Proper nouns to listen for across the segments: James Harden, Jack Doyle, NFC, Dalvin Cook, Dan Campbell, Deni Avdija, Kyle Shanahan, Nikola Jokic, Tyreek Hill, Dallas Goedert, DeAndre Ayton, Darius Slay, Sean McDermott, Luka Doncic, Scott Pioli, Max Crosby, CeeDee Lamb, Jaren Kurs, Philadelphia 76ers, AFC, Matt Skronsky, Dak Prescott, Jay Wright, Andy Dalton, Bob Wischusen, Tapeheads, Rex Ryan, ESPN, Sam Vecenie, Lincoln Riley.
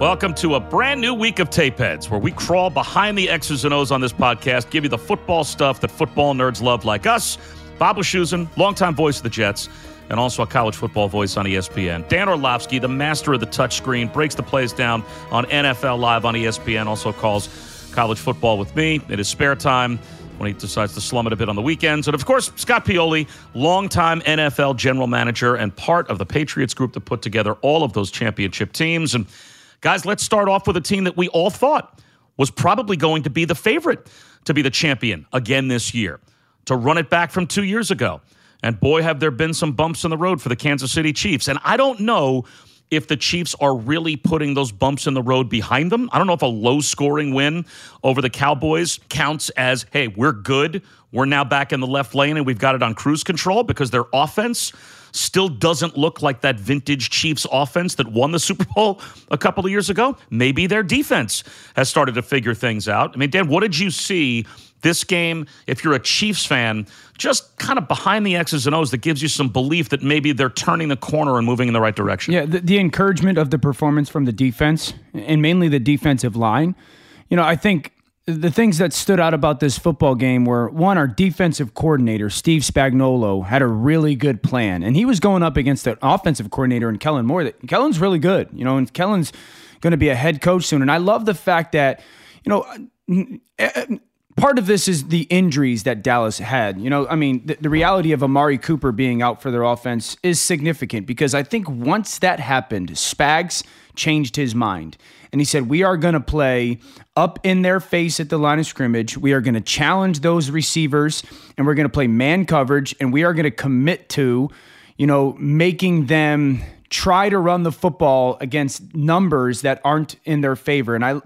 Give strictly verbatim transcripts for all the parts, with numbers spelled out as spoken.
Welcome to a brand new week of Tapeheads, where we crawl behind the X's and O's on this podcast, give you the football stuff that football nerds love like us. Bob Wischusen, longtime voice of the Jets, and also a college football voice on E S P N. Dan Orlovsky, the master of the touchscreen, breaks the plays down on N F L Live on E S P N, also calls college football with me in his spare time when he decides to slum it a bit on the weekends. And, of course, Scott Pioli, longtime N F L general manager and part of the Patriots group that put together all of those championship teams. And, guys, let's start off with a team that we all thought was probably going to be the favorite to be the champion again this year, to run it back from two years ago. And boy, have there been some bumps in the road for the Kansas City Chiefs. And I don't know if the Chiefs are really putting those bumps in the road behind them. I don't know if a low-scoring win over the Cowboys counts as, hey, we're good, we're now back in the left lane, and we've got it on cruise control, because their offense still doesn't look like that vintage Chiefs offense that won the Super Bowl a couple of years ago. Maybe their defense has started to figure things out. I mean, Dan, what did you see this game, if you're a Chiefs fan, just kind of behind the X's and O's that gives you some belief that maybe they're turning the corner and moving in the right direction? Yeah, the, the encouragement of the performance from the defense, and mainly the defensive line. You know, I think the things that stood out about this football game were, one, our defensive coordinator, Steve Spagnuolo, had a really good plan. And he was going up against an offensive coordinator in Kellen Moore. Kellen's really good, you know, and Kellen's going to be a head coach soon. And I love the fact that, you know, part of this is the injuries that Dallas had. You know, I mean, the, the reality of Amari Cooper being out for their offense is significant, because I think once that happened, Spags changed his mind. And he said, we are going to play up in their face at the line of scrimmage. We are going to challenge those receivers, and we're going to play man coverage, and we are going to commit to, you know, making them try to run the football against numbers that aren't in their favor. And I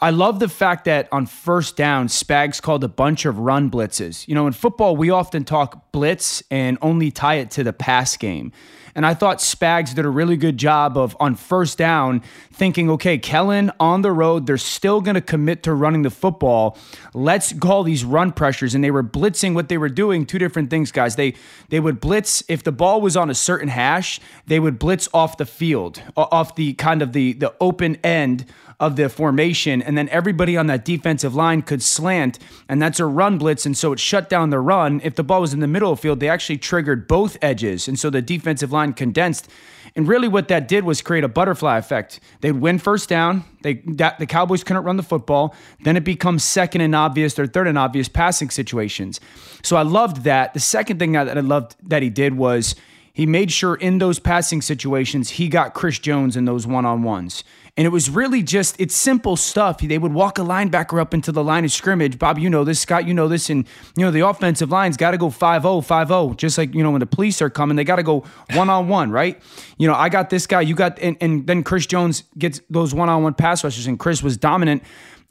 I love the fact that on first down, Spags called a bunch of run blitzes. You know, in football, we often talk blitz and only tie it to the pass game. And I thought Spags did a really good job of, on first down, thinking, okay, Kellen on the road, they're still going to commit to running the football. Let's call these run pressures. And they were blitzing. What they were doing, two different things, guys. They they would blitz. If the ball was on a certain hash, they would blitz off the field, off the kind of the, the open end of the formation. And then everybody on that defensive line could slant, and that's a run blitz. And so it shut down the run. If the ball was in the middle of the field, they actually triggered both edges. And so the defensive line condensed. And really what that did was create a butterfly effect. They'd win first down. They that, the Cowboys couldn't run the football. Then it becomes second and obvious or third and obvious passing situations. So I loved that. The second thing that I loved that he did was he made sure in those passing situations, he got Chris Jones in those one-on-ones. And it was really just, it's simple stuff. They would walk a linebacker up into the line of scrimmage. Bob, you know this. Scott, you know this. And, you know, the offensive line's got to go five oh, five oh. Just like, you know, when the police are coming, they got to go one-on-one, right? You know, I got this guy, you got, and, and then Chris Jones gets those one-on-one pass rushers, and Chris was dominant.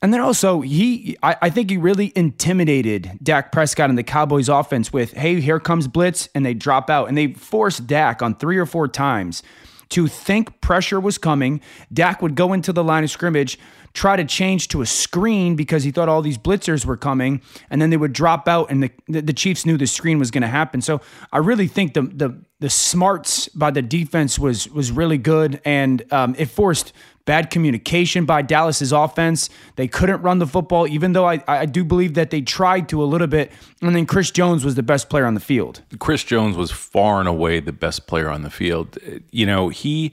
And then also, he, I, I think he really intimidated Dak Prescott and the Cowboys offense with, hey, here comes blitz, and they drop out. And they forced Dak on three or four times to think pressure was coming. Dak would go into the line of scrimmage, try to change to a screen because he thought all these blitzers were coming, and then they would drop out, and the, the Chiefs knew the screen was going to happen. So I really think the the the smarts by the defense was was really good, and um, it forced bad communication by Dallas's offense. They couldn't run the football, even though I, I do believe that they tried to a little bit. And then Chris Jones was the best player on the field. Chris Jones was far and away the best player on the field. You know, he,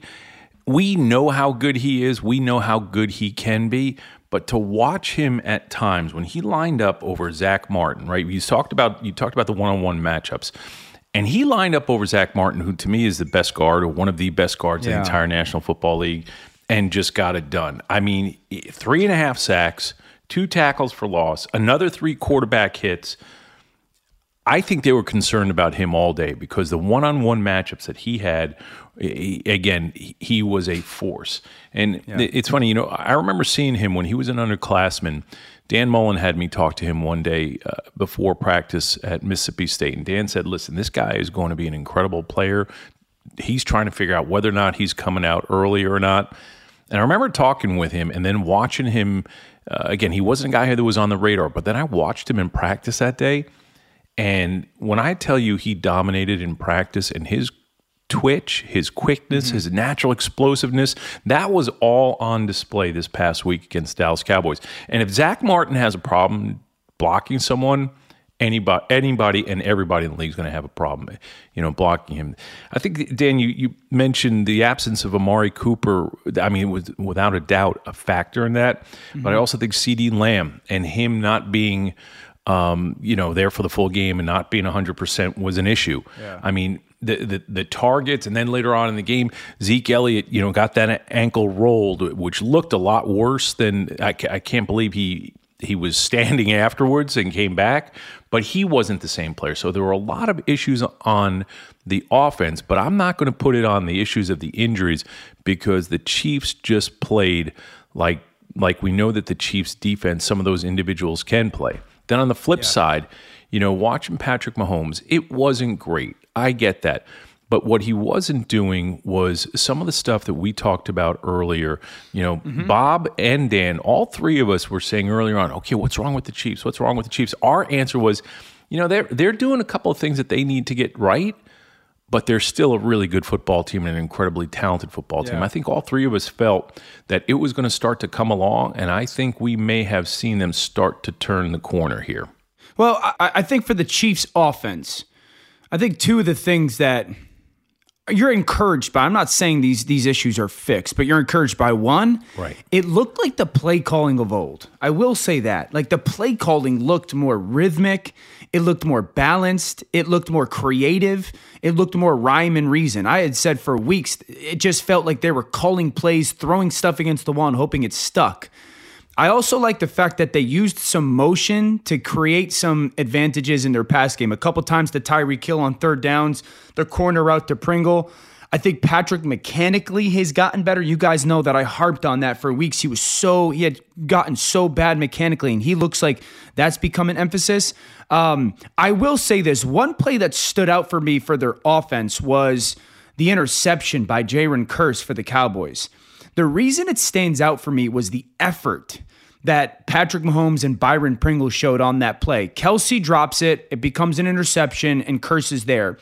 we know how good he is. We know how good he can be. But to watch him at times when he lined up over Zach Martin, right? You talked about you talked about the one-on-one matchups. And he lined up over Zach Martin, who to me is the best guard or one of the best guards yeah. in the entire National Football League. And just got it done. I mean, three and a half sacks, two tackles for loss, another three quarterback hits. I think they were concerned about him all day because the one-on-one matchups that he had, again, he was a force. And yeah. it's funny, you know, I remember seeing him when he was an underclassman. Dan Mullen had me talk to him one day uh, before practice at Mississippi State. And Dan said, listen, this guy is going to be an incredible player. He's trying to figure out whether or not he's coming out early or not. And I remember talking with him and then watching him. Uh, again, he wasn't a guy that was on the radar, but then I watched him in practice that day. And when I tell you he dominated in practice and his twitch, his quickness, mm-hmm. his natural explosiveness, that was all on display this past week against Dallas Cowboys. And if Zach Martin has a problem blocking someone, Anybody, anybody and everybody in the league is going to have a problem, you know, blocking him. I think, Dan, you, you mentioned the absence of Amari Cooper. I mean, it was without a doubt a factor in that. Mm-hmm. But I also think CeeDee Lamb and him not being, um, you know, there for the full game and not being one hundred percent was an issue. Yeah. I mean, the, the the targets, and then later on in the game, Zeke Elliott, you know, got that ankle rolled, which looked a lot worse than I, I can't believe he. He was standing afterwards and came back, but he wasn't the same player. So there were a lot of issues on the offense, but I'm not going to put it on the issues of the injuries because the Chiefs just played like like we know that the Chiefs defense, some of those individuals can play. Then on the flip yeah. side, you know, watching Patrick Mahomes, it wasn't great. I get that. But what he wasn't doing was some of the stuff that we talked about earlier. You know, mm-hmm. Bob and Dan, all three of us were saying earlier on, okay, what's wrong with the Chiefs? What's wrong with the Chiefs? Our answer was, you know, they're, they're doing a couple of things that they need to get right, but they're still a really good football team and an incredibly talented football team. Yeah. I think all three of us felt that it was going to start to come along, and I think we may have seen them start to turn the corner here. Well, I, I think for the Chiefs offense, I think two of the things that – you're encouraged by, I'm not saying these these issues are fixed, but you're encouraged by one. Right. It looked like the play calling of old. I will say that. Like the play calling looked more rhythmic. It looked more balanced. It looked more creative. It looked more rhyme and reason. I had said for weeks, it just felt like they were calling plays, throwing stuff against the wall and hoping it stuck. I also like the fact that they used some motion to create some advantages in their pass game. A couple times to Tyreek Hill on third downs, the corner route to Pringle. I think Patrick mechanically has gotten better. You guys know that I harped on that for weeks. He was so he had gotten so bad mechanically, and he looks like that's become an emphasis. Um, I will say this. One play that stood out for me for their offense was the interception by Jaren Kurs for the Cowboys. The reason it stands out for me was the effort that Patrick Mahomes and Byron Pringle showed on that play. Kelce drops it, it becomes an interception, and Kurs is there.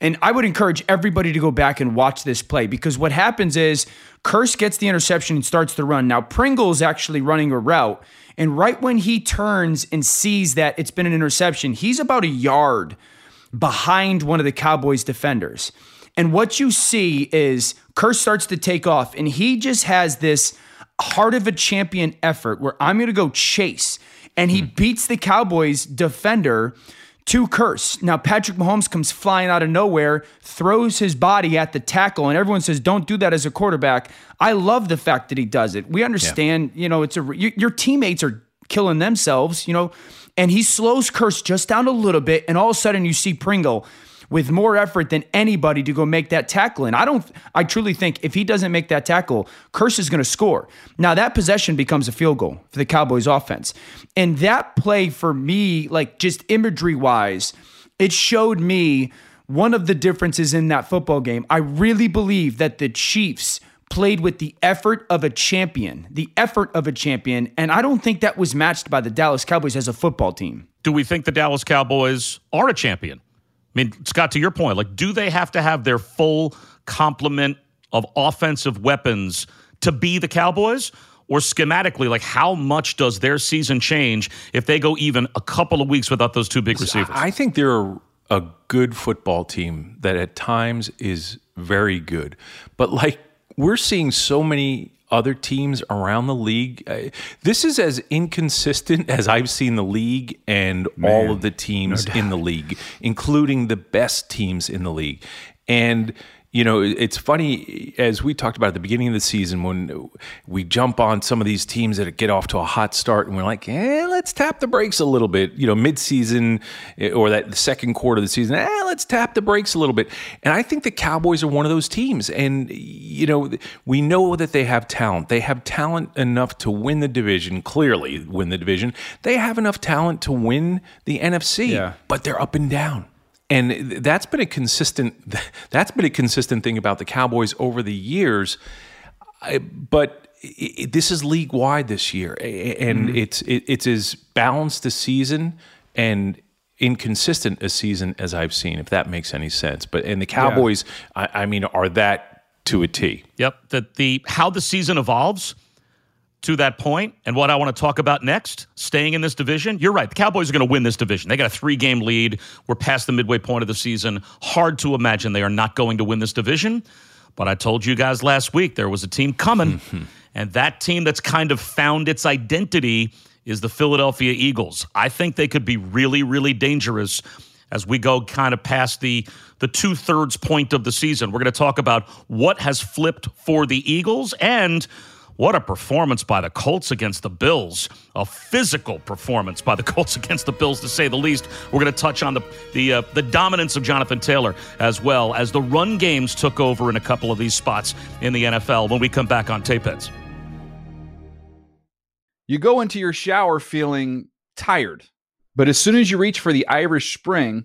And I would encourage everybody to go back and watch this play because what happens is Kurs gets the interception and starts the run. Now, Pringle's actually running a route, and right when he turns and sees that it's been an interception, he's about a yard behind one of the Cowboys defenders. And what you see is Kurs starts to take off, and he just has this heart of a champion effort where I'm going to go chase. And he mm. beats the Cowboys defender to Kurs. Now, Patrick Mahomes comes flying out of nowhere, throws his body at the tackle, and everyone says, don't do that as a quarterback. I love the fact that he does it. We understand, yeah. you know, it's a you, your teammates are killing themselves, you know, and he slows Kurs just down a little bit, and all of a sudden you see Pringle with more effort than anybody to go make that tackle. And I don't, I truly think if he doesn't make that tackle, Kurs is going to score. Now that possession becomes a field goal for the Cowboys offense. And that play for me, like just imagery wise, it showed me one of the differences in that football game. I really believe that the Chiefs played with the effort of a champion, the effort of a champion. And I don't think that was matched by the Dallas Cowboys as a football team. Do we think the Dallas Cowboys are a champion? I mean, Scott, to your point, like, do they have to have their full complement of offensive weapons to be the Cowboys? Or schematically, like, how much does their season change if they go even a couple of weeks without those two big receivers? I think they're a good football team that at times is very good. But, like, we're seeing so many other teams around the league. This is as inconsistent as I've seen the league and Man, all of the teams no doubt. in the league, including the best teams in the league. And, you know, it's funny, as we talked about at the beginning of the season, when we jump on some of these teams that get off to a hot start and we're like, eh, let's tap the brakes a little bit, you know, midseason or that the second quarter of the season, eh, let's tap the brakes a little bit. And I think the Cowboys are one of those teams. And, you know, we know that they have talent. They have talent enough to win the division, clearly win the division. They have enough talent to win the N F C, yeah. but they're up and down. And that's been a consistent that's been a consistent thing about the Cowboys over the years. But it, this is league-wide this year, and mm-hmm. it's it, it's as balanced a season and inconsistent a season as I've seen, if that makes any sense. But and the Cowboys, yeah. I, I mean, are that to a T. Yep, that the how the season evolves to that point, and what I want to talk about next, staying in this division, you're right. The Cowboys are going to win this division. They got a three-game lead. We're past the midway point of the season. Hard to imagine they are not going to win this division. But I told you guys last week there was a team coming, mm-hmm. and that team that's kind of found its identity is the Philadelphia Eagles. I think they could be really, really dangerous as we go kind of past the, the two-thirds point of the season. We're going to talk about what has flipped for the Eagles and what a performance by the Colts against the Bills. A physical performance by the Colts against the Bills, to say the least. We're going to touch on the the, uh, the dominance of Jonathan Taylor, as well as the run games took over in a couple of these spots in the N F L when we come back on Tapeheads. You go into your shower feeling tired, but as soon as you reach for the Irish Spring,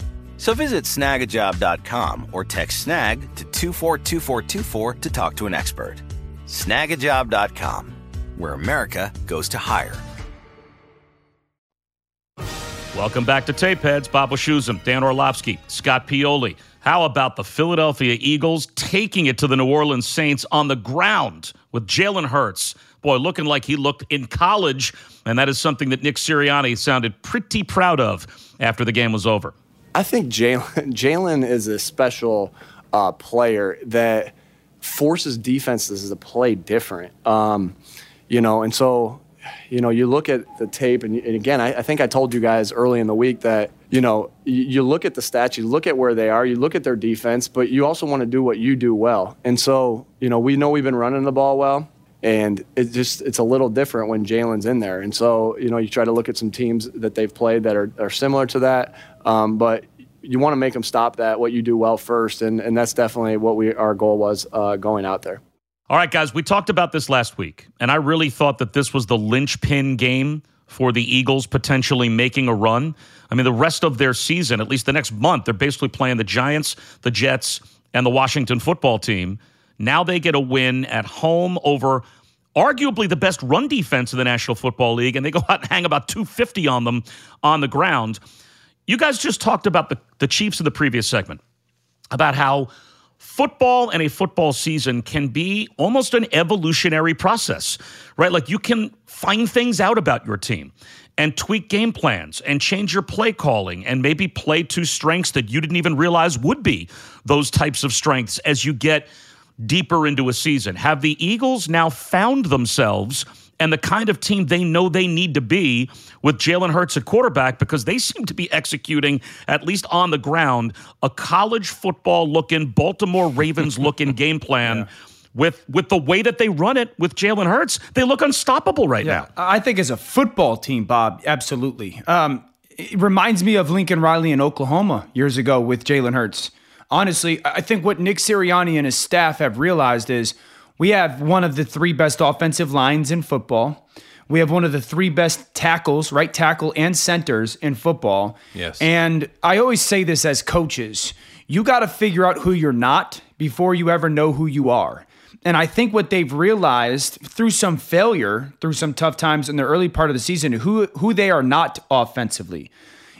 So visit snag a job dot com or text snag to two four two four two four to talk to an expert. snag a job dot com, where America goes to hire. Welcome back to Tapeheads. Bob Wischusen, Dan Orlovsky, Scott Pioli. How about the Philadelphia Eagles taking it to the New Orleans Saints on the ground with Jalen Hurts? Boy, looking like he looked in college, and that is something that Nick Sirianni sounded pretty proud of after the game was over. I think Jalen Jalen is a special uh, player that forces defenses to play different, um, you know, and so... You know, you look at the tape, and, and again, I, I think I told you guys early in the week that, you know, you, you look at the stats, you look at where they are, you look at their defense, but you also want to do what you do well. And so, you know, we know we've been running the ball well, and it just it's a little different when Jalen's in there. And so, you know, you try to look at some teams that they've played that are, are similar to that, um, but you want to make them stop that, what you do well first, and, and that's definitely what we our goal was uh, going out there. All right, guys, we talked about this last week, and I really thought that this was the linchpin game for the Eagles potentially making a run. I mean, the rest of their season, at least the next month, they're basically playing the Giants, the Jets, and the Washington football team. Now they get a win at home over arguably the best run defense in the National Football League, and they go out and hang about two fifty on them on the ground. You guys just talked about the, the Chiefs in the previous segment, about how football and a football season can be almost an evolutionary process, right? Like you can find things out about your team and tweak game plans and change your play calling and maybe play to strengths that you didn't even realize would be those types of strengths as you get deeper into a season. Have the Eagles now found themselves and the kind of team they know they need to be with Jalen Hurts at quarterback, because they seem to be executing, at least on the ground, a college football-looking, Baltimore Ravens-looking game plan yeah. with with the way that they run it with Jalen Hurts. They look unstoppable right yeah. now. I think as a football team, Bob, absolutely. Um, it reminds me of Lincoln Riley in Oklahoma years ago with Jalen Hurts. Honestly, I think what Nick Sirianni and his staff have realized is, we have one of the three best offensive lines in football. We have one of the three best tackles, right tackle and centers in football. Yes. And I always say this as coaches, you got to figure out who you're not before you ever know who you are. And I think what they've realized through some failure, through some tough times in the early part of the season, who who they are not offensively.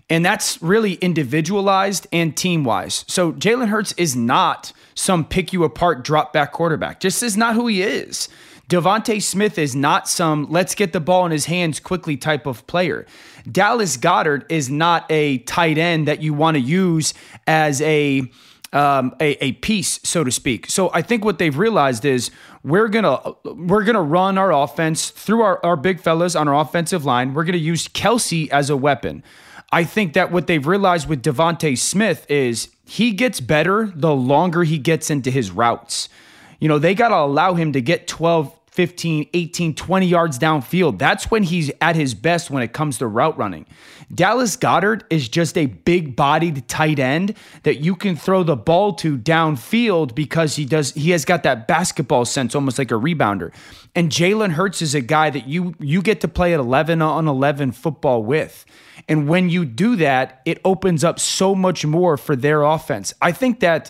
And that's really individualized and team-wise. So Jalen Hurts is not some pick-you-apart, drop-back quarterback. Just is not who he is. Devontae Smith is not some let's get the ball in his hands quickly type of player. Dallas Goedert is not a tight end that you want to use as a, um, a, a piece, so to speak. So I think what they've realized is we're gonna we're gonna run our offense through our, our big fellas on our offensive line. We're going to use Kelce as a weapon. I think that what they've realized with Devontae Smith is he gets better the longer he gets into his routes. You know, they got to allow him to get twelve, fifteen, eighteen, twenty yards downfield. That's when he's at his best when it comes to route running. Dallas Goedert is just a big-bodied tight end that you can throw the ball to downfield because he does he has got that basketball sense, almost like a rebounder. And Jalen Hurts is a guy that you you get to play at eleven on eleven football with. And when you do that, it opens up so much more for their offense. I think that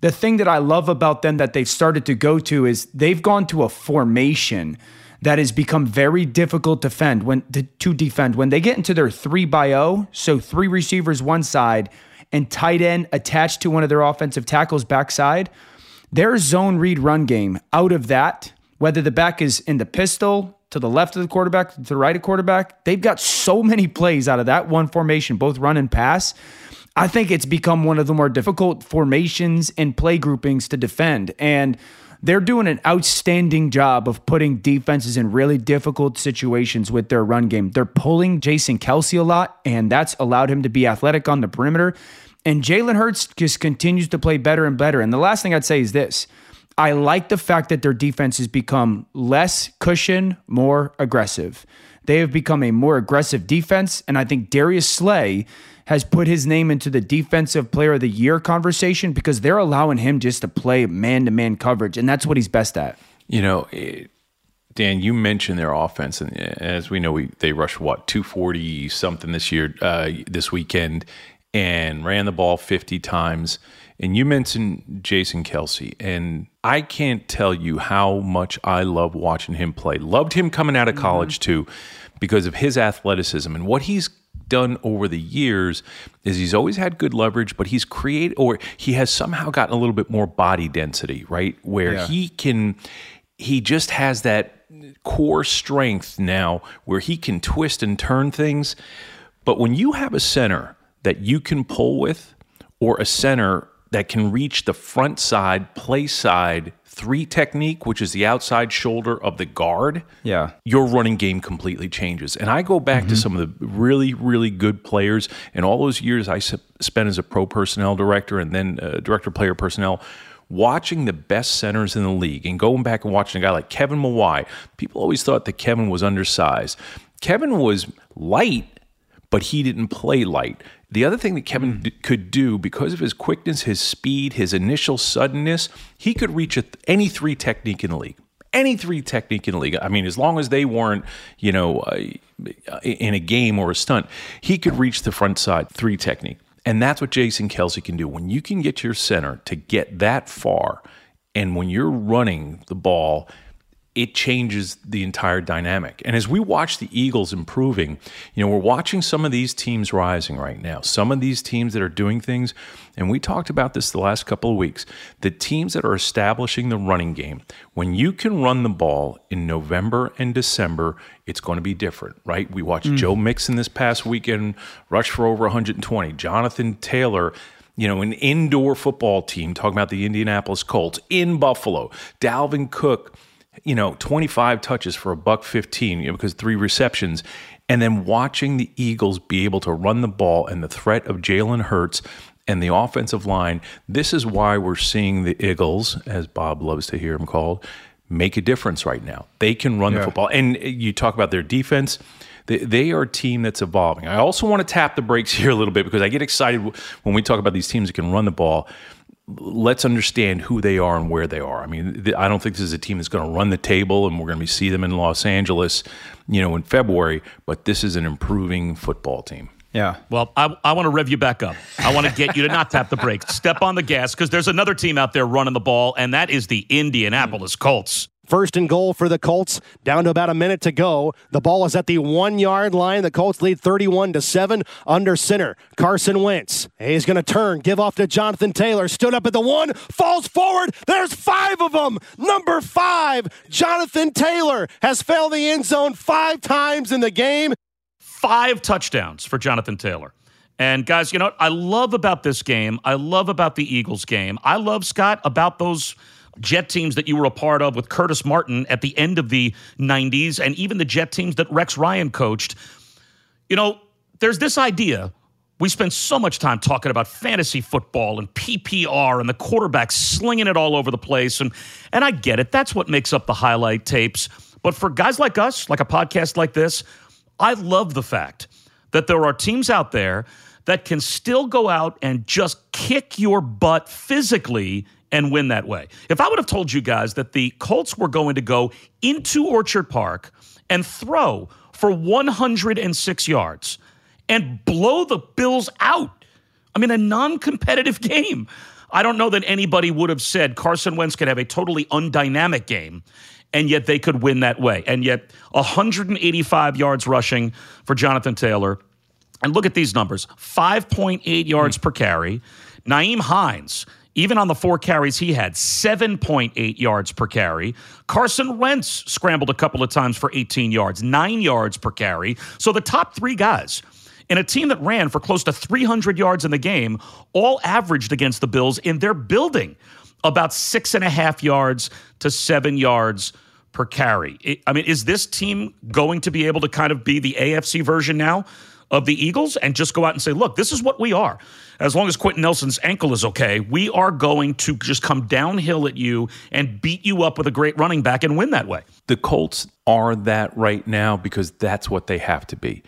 the thing that I love about them that they've started to go to is they've gone to a formation that has become very difficult to defend. When, to, to defend. When they get into their three by oh, so three receivers one side and tight end attached to one of their offensive tackles backside, their zone read run game out of that, whether the back is in the pistol, to the left of the quarterback, to the right of quarterback, they've got so many plays out of that one formation, both run and pass. I think it's become one of the more difficult formations and play groupings to defend. And they're doing an outstanding job of putting defenses in really difficult situations with their run game. They're pulling Jason Kelce a lot, and that's allowed him to be athletic on the perimeter. And Jalen Hurts just continues to play better and better. And the last thing I'd say is this. I like the fact that their defense has become less cushion, more aggressive. They have become a more aggressive defense, and I think Darius Slay has put his name into the Defensive Player of the Year conversation because they're allowing him just to play man-to-man coverage, and that's what he's best at. You know, Dan, you mentioned their offense, and as we know, we they rushed, what, two forty-something this year, uh, this weekend. and ran the ball fifty times. And you mentioned Jason Kelce, and I can't tell you how much I love watching him play. Loved him coming out of college, mm-hmm. too, because of his athleticism. And what he's done over the years is he's always had good leverage, but he's created, or he has somehow gotten a little bit more body density, right? Where yeah. he can, he just has that core strength now where he can twist and turn things. But when you have a center that you can pull with, or a center that can reach the front side, play side, three technique, which is the outside shoulder of the guard, yeah. your running game completely changes. And I go back mm-hmm. to some of the really, really good players, and all those years I spent as a pro personnel director and then uh, director player personnel, watching the best centers in the league and going back and watching a guy like Kevin Mawai. People always thought that Kevin was undersized. Kevin was light, but he didn't play light. The other thing that Kevin mm. d- could do, because of his quickness, his speed, his initial suddenness, he could reach a th- any three technique in the league. Any three technique in the league. I mean, as long as they weren't, you know, uh, in a game or a stunt, he could reach the front side three technique. And that's what Jason Kelce can do. When you can get your center to get that far, and when you're running the ball, it changes the entire dynamic. And as we watch the Eagles improving, you know, we're watching some of these teams rising right now, some of these teams that are doing things. And we talked about this the last couple of weeks, the teams that are establishing the running game. When you can run the ball in November and December, it's going to be different, right? We watched mm. Joe Mixon this past weekend rush for over one hundred twenty, Jonathan Taylor, you know, an indoor football team, talking about the Indianapolis Colts in Buffalo, Dalvin Cook, you know, twenty-five touches for a buck fifteen, you know, because three receptions, and then watching the Eagles be able to run the ball and the threat of Jalen Hurts and the offensive line. This is why we're seeing the Eagles, as Bob loves to hear him called, make a difference right now. They can run yeah. the football. And you talk about their defense. They, they are a team that's evolving. I also want to tap the brakes here a little bit because I get excited when we talk about these teams that can run the ball. Let's understand who they are and where they are. I mean, I don't think this is a team that's going to run the table and we're going to see them in Los Angeles, you know, in February, but this is an improving football team. Yeah. Well, I, I want to rev you back up. I want to get you to not tap the brakes. Step on the gas, because there's another team out there running the ball, and that is the Indianapolis Colts. First and goal for the Colts, down to about a minute to go. The ball is at the one-yard line. The Colts lead thirty-one to seven under center. Carson Wentz, he's going to turn, give off to Jonathan Taylor. Stood up at the one, falls forward. There's five of them. Number five, Jonathan Taylor has fouled the end zone five times in the game. Five touchdowns for Jonathan Taylor. And guys, you know what I love about this game? I love about the Eagles game. I love, Scott, about those Jet teams that you were a part of with Curtis Martin at the end of the nineties, and even the Jet teams that Rex Ryan coached. You know, there's this idea. We spend so much time talking about fantasy football and P P R and the quarterback slinging it all over the place. And, and I get it. That's what makes up the highlight tapes. But for guys like us, like a podcast like this, I love the fact that there are teams out there that can still go out and just kick your butt physically and win that way. If I would have told you guys that the Colts were going to go into Orchard Park and throw for one hundred six yards and blow the Bills out, I mean, a non-competitive game, I don't know that anybody would have said Carson Wentz could have a totally undynamic game, and yet they could win that way. And yet one hundred eighty-five yards rushing for Jonathan Taylor. And look at these numbers, five point eight yards mm. per carry. Nyheim Hines, even on the four carries he had, seven point eight yards per carry. Carson Wentz scrambled a couple of times for eighteen yards, nine yards per carry. So the top three guys in a team that ran for close to three hundred yards in the game all averaged against the Bills in their building about six and a half yards to seven yards per carry. It, I mean, is this team going to be able to kind of be the A F C version now of the Eagles and just go out and say, look, this is what we are. As long as Quentin Nelson's ankle is okay, we are going to just come downhill at you and beat you up with a great running back and win that way. The Colts are that right now because that's what they have to be.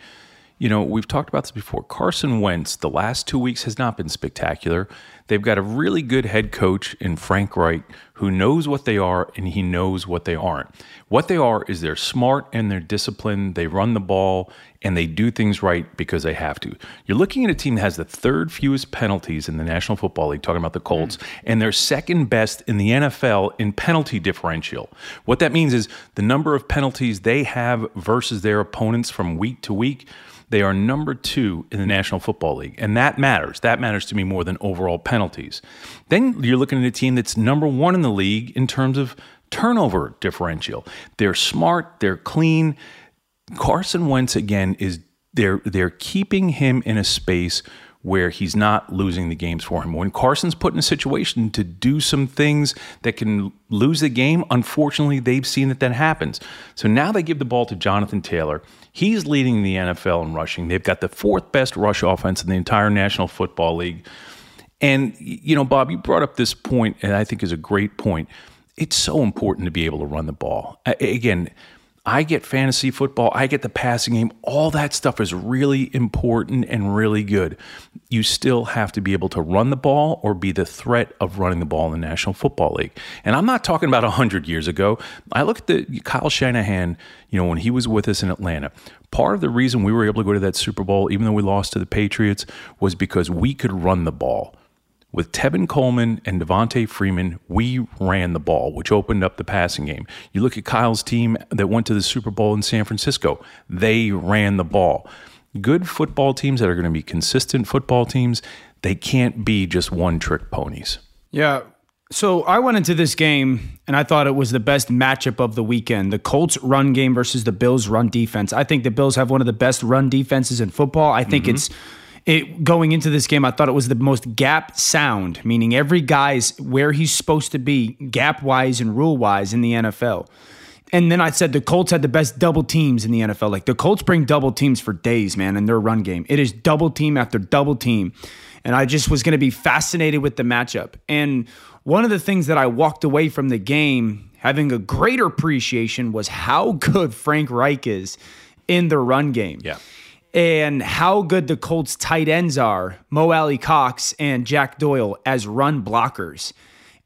You know, we've talked about this before. Carson Wentz, the last two weeks has not been spectacular. They've got a really good head coach in Frank Reich who knows what they are and he knows what they aren't. What they are is they're smart and they're disciplined. They run the ball and they do things right because they have to. You're looking at a team that has the third fewest penalties in the National Football League, talking about the Colts, mm. and they're second best in the N F L in penalty differential. What that means is the number of penalties they have versus their opponents from week to week. They are number two in the National Football League, and that matters. That matters to me more than overall penalties. Then you're looking at a team that's number one in the league in terms of turnover differential. They're smart. They're clean. Carson Wentz, again, is they're, they're keeping him in a space where he's not losing the games for him. When Carson's put in a situation to do some things that can lose the game, unfortunately, they've seen that that happens. So now they give the ball to Jonathan Taylor. He's leading the N F L in rushing. They've got the fourth best rush offense in the entire National Football League. And, you know, Bob, you brought up this point, and I think is a great point. It's so important to be able to run the ball. Again, I get fantasy football, I get the passing game, all that stuff is really important and really good. You still have to be able to run the ball or be the threat of running the ball in the National Football League. And I'm not talking about one hundred years ago. I look at the Kyle Shanahan, you know, when he was with us in Atlanta. Part of the reason we were able to go to that Super Bowl, even though we lost to the Patriots, was because we could run the ball. With Tevin Coleman and Devontae Freeman, we ran the ball, which opened up the passing game. You look at Kyle's team that went to the Super Bowl in San Francisco. They ran the ball. Good football teams that are going to be consistent football teams, they can't be just one-trick ponies. Yeah. So I went into this game, and I thought it was the best matchup of the weekend. The Colts run game versus the Bills run defense. I think the Bills have one of the best run defenses in football. I think mm-hmm. it's... It, going into this game, I thought it was the most gap sound, meaning every guy's where he's supposed to be gap-wise and rule-wise in the N F L. And then I said the Colts had the best double teams in the N F L. Like, the Colts bring double teams for days, man, in their run game. It is double team after double team. And I just was going to be fascinated with the matchup. And one of the things that I walked away from the game having a greater appreciation was how good Frank Reich is in the run game. Yeah. And how good the Colts tight ends are, Mo Alley-Cox and Jack Doyle, as run blockers.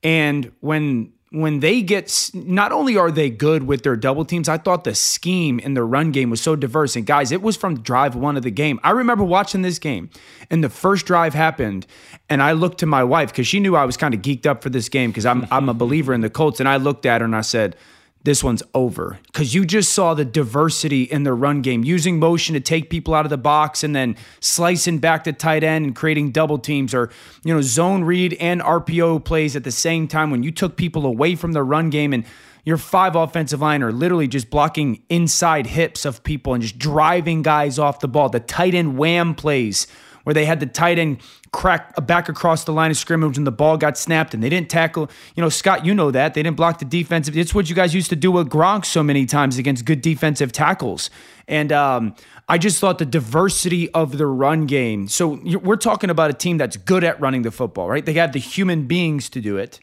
And when when they get, not only are they good with their double teams, I thought the scheme in the run game was so diverse. And guys, it was from drive one of the game. I remember watching this game, and the first drive happened, and I looked to my wife because she knew I was kind of geeked up for this game because I'm I'm a believer in the Colts. And I looked at her and I said, this one's over, because you just saw the diversity in the run game, using motion to take people out of the box and then slicing back to tight end and creating double teams, or, you know, zone read and R P O plays at the same time when you took people away from the run game and your five offensive line are literally just blocking inside hips of people and just driving guys off the ball. The tight end wham plays where they had the tight end crack back across the line of scrimmage and the ball got snapped and they didn't tackle. You know, Scott, you know that. They didn't block the defensive. It's what you guys used to do with Gronk so many times against good defensive tackles. And um, I just thought the diversity of the run game. So we're talking about a team that's good at running the football, right? They have the human beings to do it.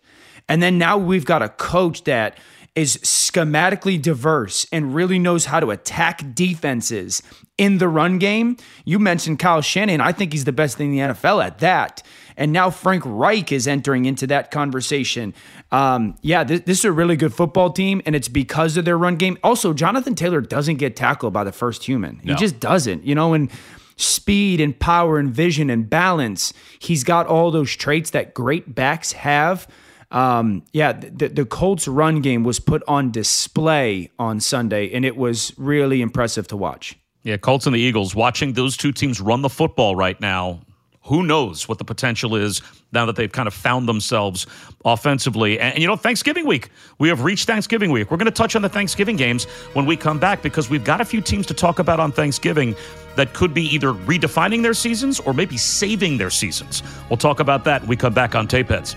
And then now we've got a coach that is schematically diverse and really knows how to attack defenses in the run game. You mentioned Kyle Shanahan. I think he's the best in the N F L at that. And now Frank Reich is entering into that conversation. Um, yeah, this, this is a really good football team, and it's because of their run game. Also, Jonathan Taylor doesn't get tackled by the first human. No. He just doesn't, you know, and speed and power and vision and balance. He's got all those traits that great backs have. Um, yeah, the, the Colts run game was put on display on Sunday, and it was really impressive to watch. Yeah, Colts and the Eagles, watching those two teams run the football right now, who knows what the potential is now that they've kind of found themselves offensively. And, and you know, Thanksgiving week, we have reached Thanksgiving week. We're going to touch on the Thanksgiving games when we come back, because we've got a few teams to talk about on Thanksgiving that could be either redefining their seasons or maybe saving their seasons. We'll talk about that when we come back on Tapeheads.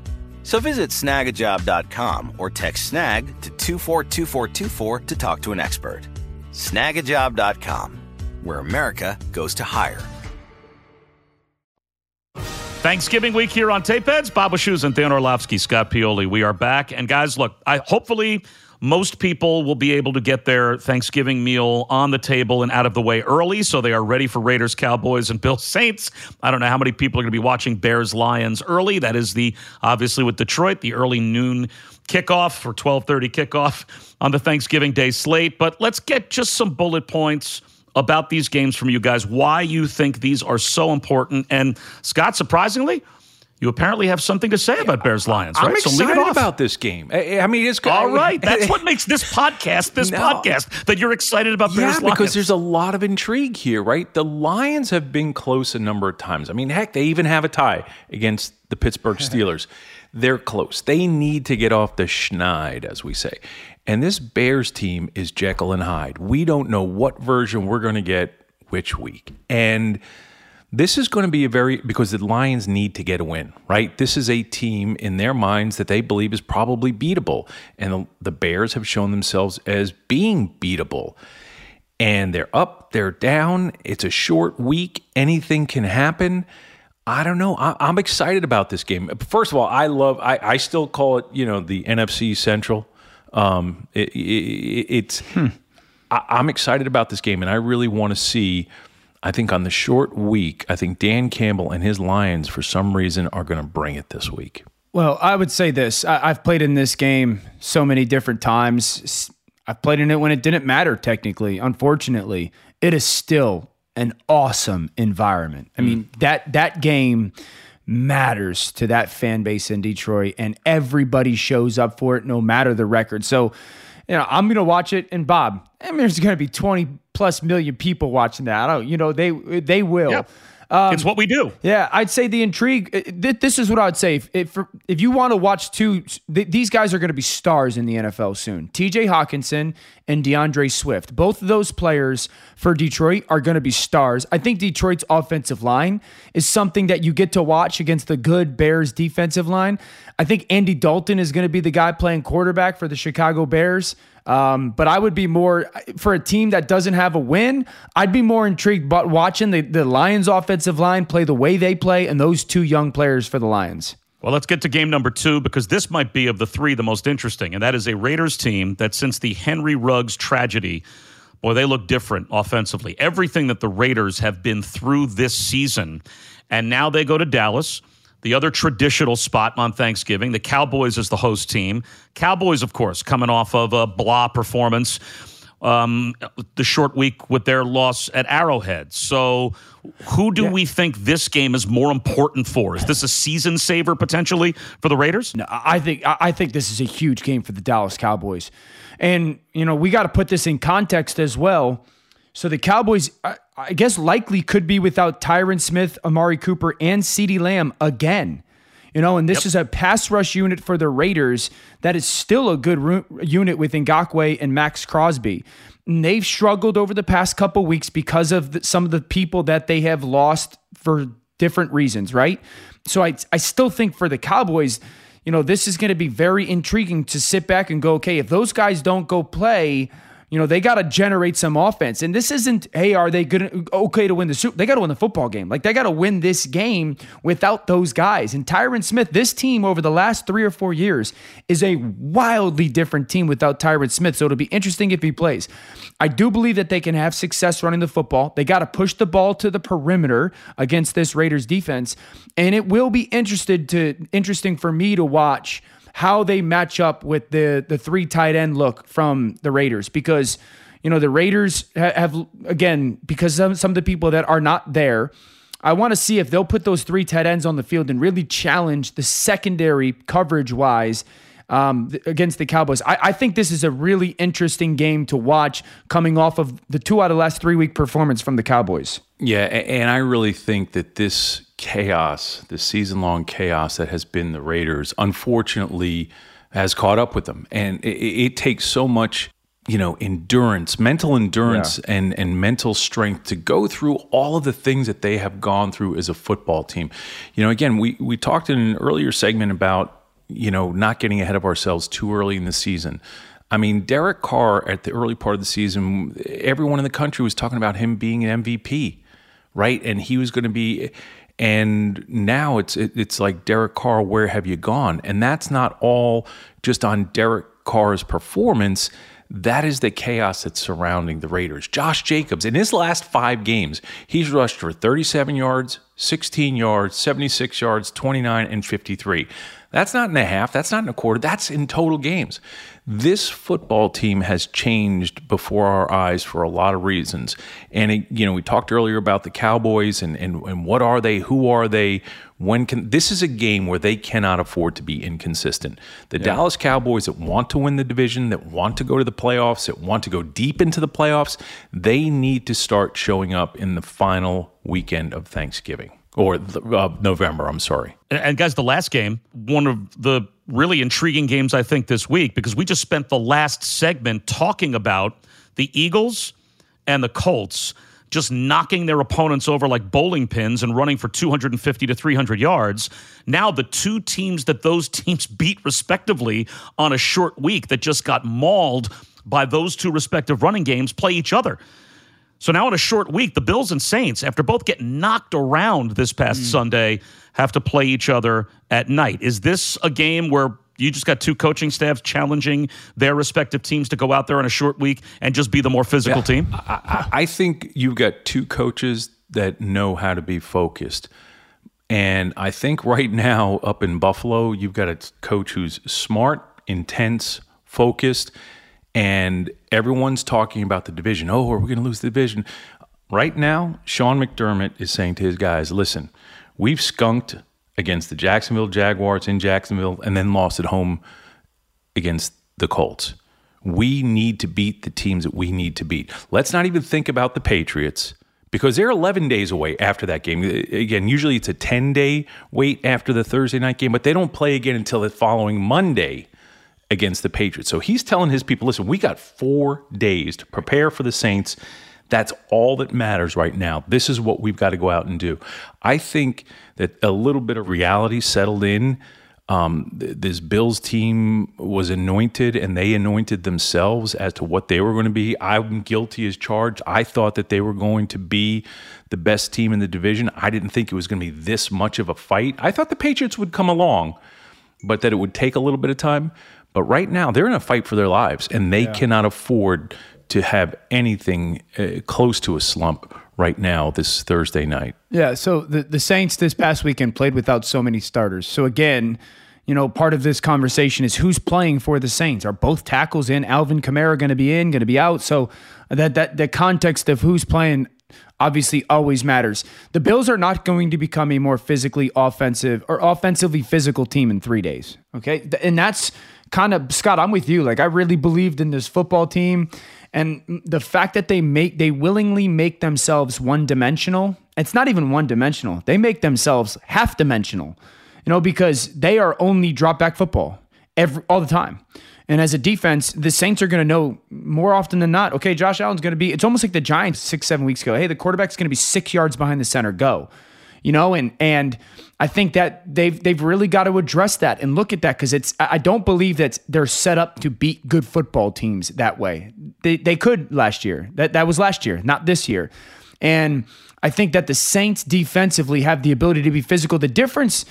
So visit snag a job dot com or text Snag to two four two four two four to talk to an expert. snag a job dot com, where America goes to hire. Thanksgiving week here on Tapeheads. Bob Wischusen, Dan Orlovsky, Scott Pioli. We are back. And guys, look, I hopefully most people will be able to get their Thanksgiving meal on the table and out of the way early, so they are ready for Raiders, Cowboys, and Bills, Saints. I don't know how many people are going to be watching Bears, Lions early. That is the, obviously with Detroit, the early noon kickoff or twelve thirty kickoff on the Thanksgiving Day slate. But let's get just some bullet points about these games from you guys, why you think these are so important. And Scott, surprisingly, you apparently have something to say about Bears-Lions, right? I'm excited so leave it off. about this game. I mean, it's all right. That's what makes this podcast, this no. podcast, that you're excited about yeah, Bears-Lions. Yeah, because there's a lot of intrigue here, right? The Lions have been close a number of times. I mean, heck, they even have a tie against the Pittsburgh Steelers. They're close. They need to get off the schneid, as we say. And this Bears team is Jekyll and Hyde. We don't know what version we're going to get which week. And this is going to be a very, because the Lions need to get a win, right? This is a team in their minds that they believe is probably beatable. And the Bears have shown themselves as being beatable. And they're up, they're down. It's a short week. Anything can happen. I don't know. I, I'm excited about this game. First of all, I love, I, I still call it, you know, the N F C Central. Um, it, it, it's, hmm. I, I'm excited about this game, and I really want to see. I think on the short week, I think Dan Campbell and his Lions, for some reason, are going to bring it this week. Well, I would say this. I, I've played in this game so many different times. I've played in it when it didn't matter, technically. Unfortunately, it is still an awesome environment. I mean, mm. that that game matters to that fan base in Detroit, and everybody shows up for it, no matter the record. So, you know, I'm going to watch it, and Bob, I mean, there's going to be twenty plus million people watching that. I don't, you know, they they will. Yeah. Um, it's what we do. Yeah, I'd say the intrigue, th- this is what I would say. If if, if you want to watch two, th- these guys are going to be stars in the N F L soon. T J Hockenson and DeAndre Swift. Both of those players for Detroit are going to be stars. I think Detroit's offensive line is something that you get to watch against the good Bears defensive line. I think Andy Dalton is going to be the guy playing quarterback for the Chicago Bears. Um, but I would be more, for a team that doesn't have a win, I'd be more intrigued by watching the, the Lions offensive line play the way they play and those two young players for the Lions. Well, let's get to game number two, because this might be of the three the most interesting, and that is a Raiders team that since the Henry Ruggs tragedy, boy, they look different offensively. Everything that the Raiders have been through this season, and now they go to Dallas. the other traditional spot on Thanksgiving. The Cowboys is the host team. Cowboys, of course, coming off of a blah performance, um, the short week with their loss at Arrowhead. So who do yeah. we think this game is more important for? Is this a season saver potentially for the Raiders? No, I think I think this is a huge game for the Dallas Cowboys. And, you know, we got to put this in context as well. So the Cowboys, I, I guess, likely could be without Tyron Smith, Amari Cooper, and CeeDee Lamb again. You know, and this yep. is a pass rush unit for the Raiders that is still a good ru- unit with Ngakoue and Max Crosby. And they've struggled over the past couple weeks because of the, some of the people that they have lost for different reasons, right? So I, I still think for the Cowboys, you know, this is going to be very intriguing to sit back and go, okay, if those guys don't go play, you know, they got to generate some offense. And this isn't, hey, are they good, okay to win the Super Bowl? They got to win the football game. Like, they got to win this game without those guys. And Tyron Smith, this team over the last three or four years is a wildly different team without Tyron Smith. So it'll be interesting if he plays. I do believe that they can have success running the football. They got to push the ball to the perimeter against this Raiders defense. And it will be interested to interesting for me to watch how they match up with the the three tight end look from the Raiders, because, you know, the Raiders have, have again, because some, some of the people that are not there, I want to see if they'll put those three tight ends on the field and really challenge the secondary coverage-wise um, against the Cowboys. I, I think this is a really interesting game to watch coming off of the two out of last three-week performance from the Cowboys. Yeah, and I really think that this chaos, the season-long chaos that has been the Raiders, unfortunately has caught up with them. And it, it takes so much, you know, endurance, mental endurance yeah. and, and mental strength to go through all of the things that they have gone through as a football team. You know, again, we, we talked in an earlier segment about, you know, not getting ahead of ourselves too early in the season. I mean, Derek Carr at the early part of the season, everyone in the country was talking about him being an M V P, right? And he was going to be... And now it's it's like, Derek Carr, where have you gone? And that's not all just on Derek Carr's performance. That is the chaos that's surrounding the Raiders. Josh Jacobs, in his last five games, he's rushed for thirty-seven yards, sixteen yards, seventy-six yards, twenty-nine, and fifty-three. That's not in a half. That's not in a quarter. That's in total games. This football team has changed before our eyes for a lot of reasons. And, it, you know, we talked earlier about the Cowboys and, and, and what are they, who are they, when can... This is a game where they cannot afford to be inconsistent. The yeah. Dallas Cowboys that want to win the division, that want to go to the playoffs, that want to go deep into the playoffs, they need to start showing up in the final weekend of Thanksgiving. Or uh, November, I'm sorry. And, and guys, the last game, one of the really intriguing games, I think, this week, because we just spent the last segment talking about the Eagles and the Colts just knocking their opponents over like bowling pins and running for two hundred fifty to three hundred yards. Now the two teams that those teams beat respectively on a short week that just got mauled by those two respective running games play each other. So now in a short week, the Bills and Saints, after both getting knocked around this past mm. Sunday, have to play each other at night. Is this a game where you just got two coaching staffs challenging their respective teams to go out there in a short week and just be the more physical yeah. team? I, I, I think you've got two coaches that know how to be focused. And I think right now up in Buffalo, you've got a coach who's smart, intense, focused. And everyone's talking about the division. Oh, are we going to lose the division? Right now, Sean McDermott is saying to his guys, listen, we've skunked against the Jacksonville Jaguars in Jacksonville and then lost at home against the Colts. We need to beat the teams that we need to beat. Let's not even think about the Patriots, because they're eleven days away after that game. Again, usually it's a ten-day wait after the Thursday night game, but they don't play again until the following Monday against the Patriots. So he's telling his people, listen, we got four days to prepare for the Saints. That's all that matters right now. This is what we've got to go out and do. I think that a little bit of reality settled in. Um, th- this Bills team was anointed, and they anointed themselves as to what they were going to be. I'm guilty as charged. I thought that they were going to be the best team in the division. I didn't think it was going to be this much of a fight. I thought the Patriots would come along, but that it would take a little bit of time. But right now, they're in a fight for their lives, and they yeah. cannot afford to have anything uh, close to a slump right now this Thursday night. Yeah, so the, the Saints this past weekend played without so many starters. So again, you know, part of this conversation is who's playing for the Saints. Are both tackles in? Alvin Kamara going to be in, going to be out? So that that the context of who's playing obviously always matters. The Bills are not going to become a more physically offensive or offensively physical team in three days. Okay. And that's kind of, Scott, I'm with you. Like, I really believed in this football team, and the fact that they make, they willingly make themselves one dimensional. It's not even one dimensional. They make themselves half dimensional, you know, because they are only drop back football every, all the time. And as a defense, the Saints are going to know more often than not, okay, Josh Allen's going to be, it's almost like the Giants six, seven weeks ago. Hey, the quarterback's going to be six yards behind the center, go. You know, and and I think that they've they've really got to address that and look at that, because it's, I don't believe that they're set up to beat good football teams that way. They they could last year. That that was last year, not this year. And I think that the Saints defensively have the ability to be physical. The difference,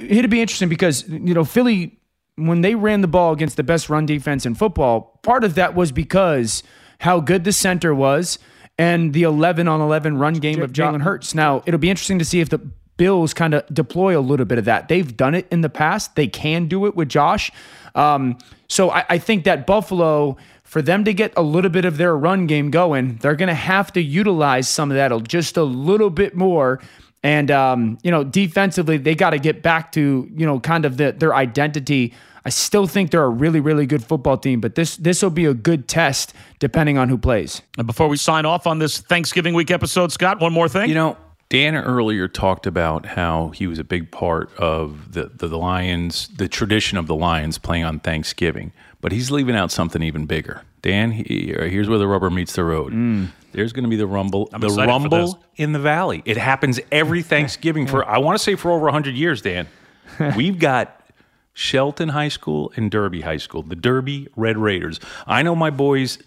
it'd be interesting because, you know, Philly, when they ran the ball against the best run defense in football, part of that was because how good the center was and the eleven on eleven run game of Jalen Hurts. Now, it'll be interesting to see if the Bills kind of deploy a little bit of that. They've done it in the past. They can do it with Josh. Um, so I, I think that Buffalo, for them to get a little bit of their run game going, they're going to have to utilize some of that just a little bit more. And, um, you know, defensively, they got to get back to, you know, kind of the, their identity. I still think they're a really, really good football team, but this this will be a good test depending on who plays. And before we sign off on this Thanksgiving week episode, Scott, one more thing. You know, Dan earlier talked about how he was a big part of the, the, the Lions, the tradition of the Lions playing on Thanksgiving, but he's leaving out something even bigger. Dan, he, here's where the rubber meets the road. Mm. There's going to be the rumble, I'm the rumble in the valley. It happens every Thanksgiving for, I want to say, for over one hundred years, Dan. We've got Shelton High School and Derby High School, the Derby Red Raiders. I know my boys,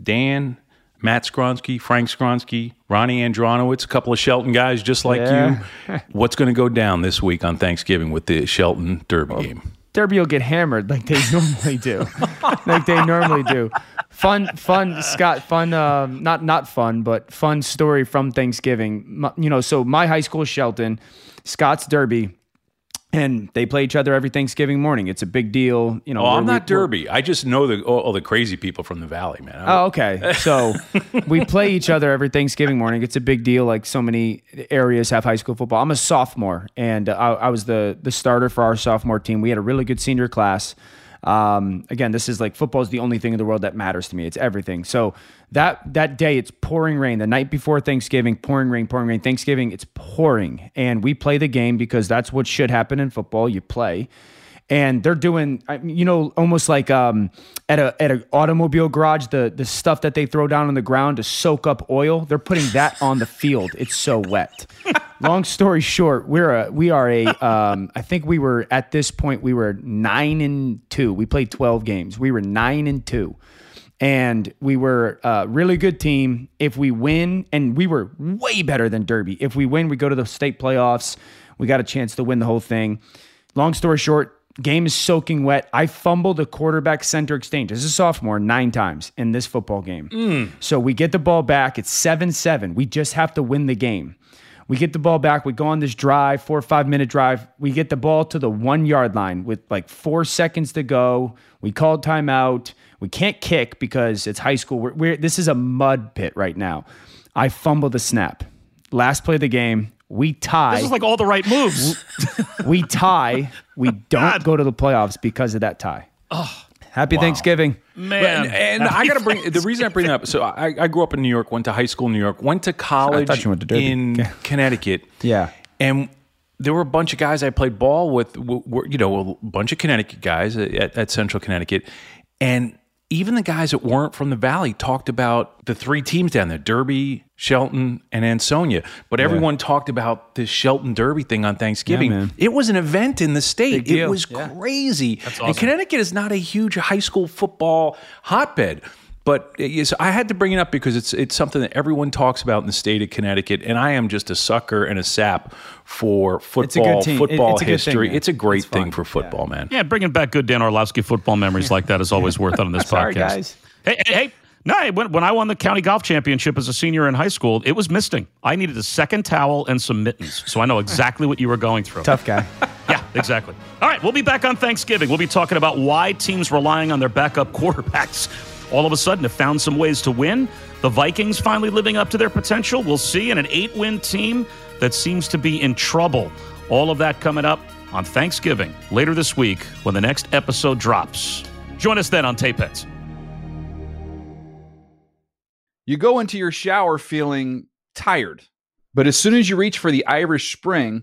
Dan, Matt Skronsky, Frank Skronsky, Ronnie Andronowitz, a couple of Shelton guys just like yeah. you. What's going to go down this week on Thanksgiving with the Shelton Derby oh. game? Derby will get hammered like they normally do. like they normally do. Fun, fun, Scott, fun, uh, not not fun, but fun story from Thanksgiving. My, you know, so my high school, Shelton, Scott's Derby, and they play each other every Thanksgiving morning. It's a big deal. You know, oh, I'm not we, Derby. I just know the all, all the crazy people from the Valley, man. I'm, oh, okay. So we play each other every Thanksgiving morning. It's a big deal. Like so many areas have high school football. I'm a sophomore, and I, I was the the starter for our sophomore team. We had a really good senior class. Um, again, this is like football is the only thing in the world that matters to me. It's everything. So that, that day it's pouring rain the night before Thanksgiving, pouring rain, pouring rain, Thanksgiving, it's pouring. And we play the game because that's what should happen in football. You play, and they're doing, you know, almost like, um, at a, at an automobile garage, the, the stuff that they throw down on the ground to soak up oil, they're putting that on the field. It's so wet. Long story short, we're a, we are a, um, I think we were, at this point, we were nine and two. We played twelve games. We were nine and two. And we were a really good team. If we win, and we were way better than Derby. If we win, we go to the state playoffs. We got a chance to win the whole thing. Long story short, game is soaking wet. I fumbled a quarterback center exchange as a sophomore nine times in this football game. Mm. So we get the ball back. It's seven seven. We just have to win the game. We get the ball back. We go on this drive, four or five minute drive. We get the ball to the one yard line with like four seconds to go. We call timeout. We can't kick because it's high school. We're, we're, this is a mud pit right now. I fumble the snap. Last play of the game. We tie. This is like all the right moves. we, we tie. We don't God. go to the playoffs because of that tie. Oh, Happy wow. Thanksgiving. Man, and, and I gotta bring the reason I bring that up. So I, I grew up in New York, went to high school in New York, went to college went to in okay. Connecticut. Yeah, and there were a bunch of guys I played ball with. Were, you know, a bunch of Connecticut guys at, at Central Connecticut, and even the guys that weren't from the Valley talked about the three teams down there: Derby, Shelton, and Ansonia. But yeah. everyone talked about this Shelton Derby thing on Thanksgiving. Yeah, it was an event in the state. It was yeah. crazy. That's awesome. And Connecticut is not a huge high school football hotbed. But it is, I had to bring it up because it's it's something that everyone talks about in the state of Connecticut, and I am just a sucker and a sap for football, football it, it's history. Thing, it's a great it's thing for football, yeah. man. Yeah, bringing back good Dan Orlovsky football memories like that is always worth it on this podcast. Sorry, guys. Hey, hey, hey, No, when, when I won the county golf championship as a senior in high school, it was misting. I needed a second towel and some mittens, so I know exactly what you were going through. Tough guy. Yeah, exactly. All right, we'll be back on Thanksgiving. We'll be talking about why teams relying on their backup quarterbacks all of a sudden have found some ways to win. The Vikings finally living up to their potential. We'll see. And an eight-win team that seems to be in trouble. All of that coming up on Thanksgiving later this week when the next episode drops. Join us then on Tapeheads. You go into your shower feeling tired, but as soon as you reach for the Irish Spring,